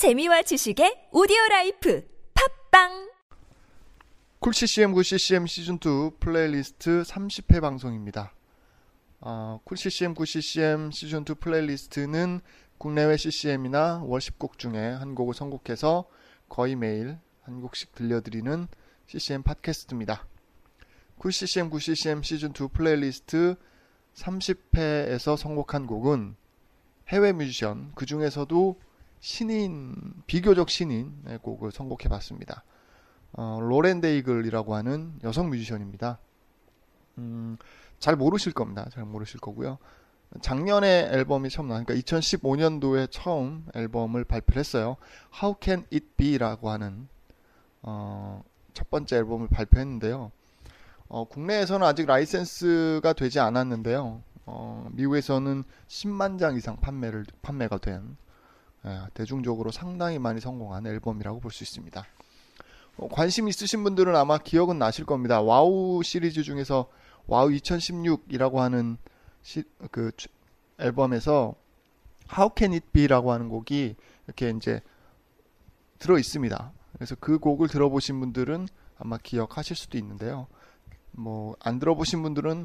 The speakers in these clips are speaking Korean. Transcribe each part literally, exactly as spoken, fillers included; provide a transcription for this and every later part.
재미와 지식의 오디오라이프 팝빵 쿨씨씨엠 구 씨씨엠 시즌이 플레이리스트 삼십 회 방송입니다. 어, 쿨씨씨엠 구 씨씨엠 시즌이 플레이리스트는 국내외 씨씨엠이나 월십곡 중에 한 곡을 선곡해서 거의 매일 한 곡씩 들려드리는 씨씨엠 팟캐스트입니다. 쿨씨씨엠 구 씨씨엠 시즌이 플레이리스트 삼십 회에서 선곡한 곡은 해외 뮤지션, 그 중에서도 신인, 비교적 신인의 곡을 선곡해봤습니다. 어, 로렌 데이글이라고 하는 여성 뮤지션입니다. 음, 잘 모르실 겁니다. 잘 모르실 거고요. 작년에 앨범이 처음 나왔으니까 이천십오 년도에 처음 앨범을 발표를 했어요. How Can It Be 라고 하는 어, 첫 번째 앨범을 발표했는데요. 어, 국내에서는 아직 라이센스가 되지 않았는데요. 어, 미국에서는 십만 장 이상 판매를, 판매가 된 예, 대중적으로 상당히 많이 성공한 앨범이라고 볼 수 있습니다. 어, 관심 있으신 분들은 아마 기억은 나실 겁니다. 와우 시리즈 중에서 와우 이천십육이라고 하는 시, 그 앨범에서 How Can It Be라고 하는 곡이 이렇게 이제 들어 있습니다. 그래서 그 곡을 들어보신 분들은 아마 기억하실 수도 있는데요. 뭐 안 들어보신 분들은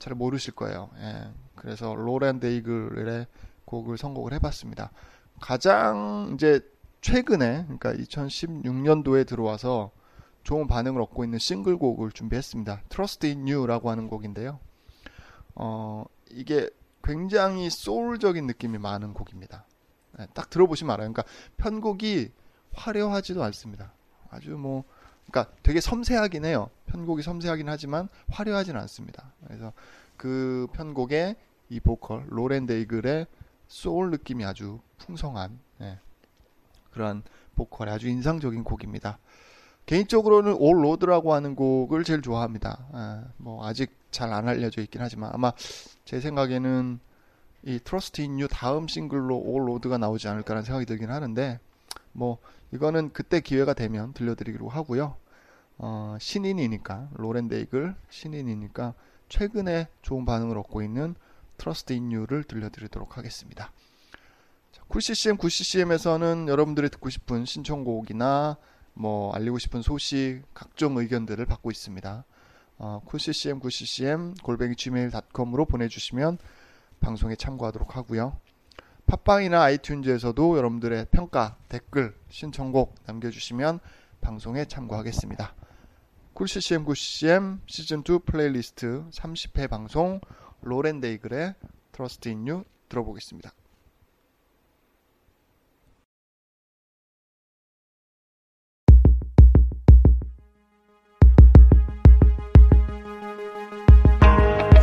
잘 모르실 거예요. 예, 그래서 로렌 데이글의 곡을 선곡을 해봤습니다. 가장 이제 최근에, 그러니까 이천십육 년도에 들어와서 좋은 반응을 얻고 있는 싱글곡을 준비했습니다. Trust in You라고 하는 곡인데요. 어, 이게 굉장히 소울적인 느낌이 많은 곡입니다. 네, 딱 들어보시면 알아요. 그러니까 편곡이 화려하지도 않습니다. 아주 뭐, 그러니까 되게 섬세하긴 해요. 편곡이 섬세하긴 하지만 화려하진 않습니다. 그래서 그 편곡에 이 보컬 로렌 데이글의 소울 느낌이 아주 풍성한, 예, 그러한 보컬의 아주 인상적인 곡입니다. 개인적으로는 All Road라고 하는 곡을 제일 좋아합니다. 예, 뭐 아직 잘 안 알려져 있긴 하지만 아마 제 생각에는 이 Trust in You 다음 싱글로 All Road가 나오지 않을까라는 생각이 들긴 하는데, 뭐 이거는 그때 기회가 되면 들려드리기로 하고요. 어, 신인이니까, 로렌 데이글 신인이니까 최근에 좋은 반응을 얻고 있는 Trust in You를 들려드리도록 하겠습니다. 쿨씨씨엠, 굿씨씨엠에서는 여러분들이 듣고 싶은 신청곡이나 뭐 알리고 싶은 소식, 각종 의견들을 받고 있습니다. 어, 쿨씨씨엠, 굿씨씨엠 골뱅이 지메일 닷컴으로 보내주시면 방송에 참고하도록 하고요. 팟빵이나 아이튠즈에서도 여러분들의 평가, 댓글, 신청곡 남겨주시면 방송에 참고하겠습니다. 쿨씨씨엠, 굿씨씨엠 시즌이 플레이리스트 삼십 회 방송 로렌 데이글의 Trust in You 들어보겠습니다.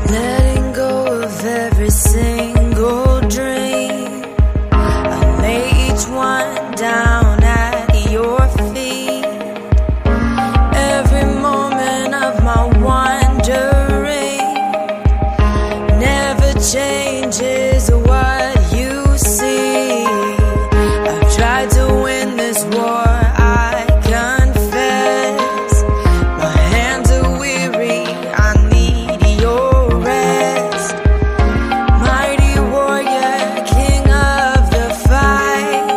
Letting go of every single dream, I lay each one down at your feet. Every moment of my wandering never changes what you see. I've tried to win this war, I confess. My hands are weary, I need your rest. Mighty warrior, king of the fight.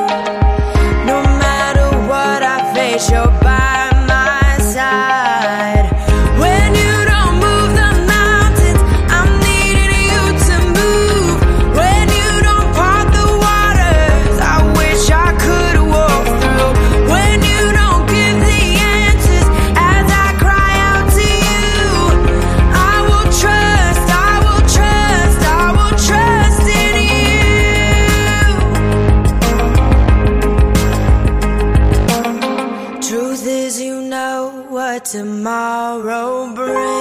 No matter what I face, you're by my side. When you don't move the mountains, I'm needing you to move. When you don't part the waters, I wish I could walk through. When you don't give the answers, as I cry out to you, I will trust, I will trust, I will trust in you. Truth is, you know what tomorrow brings.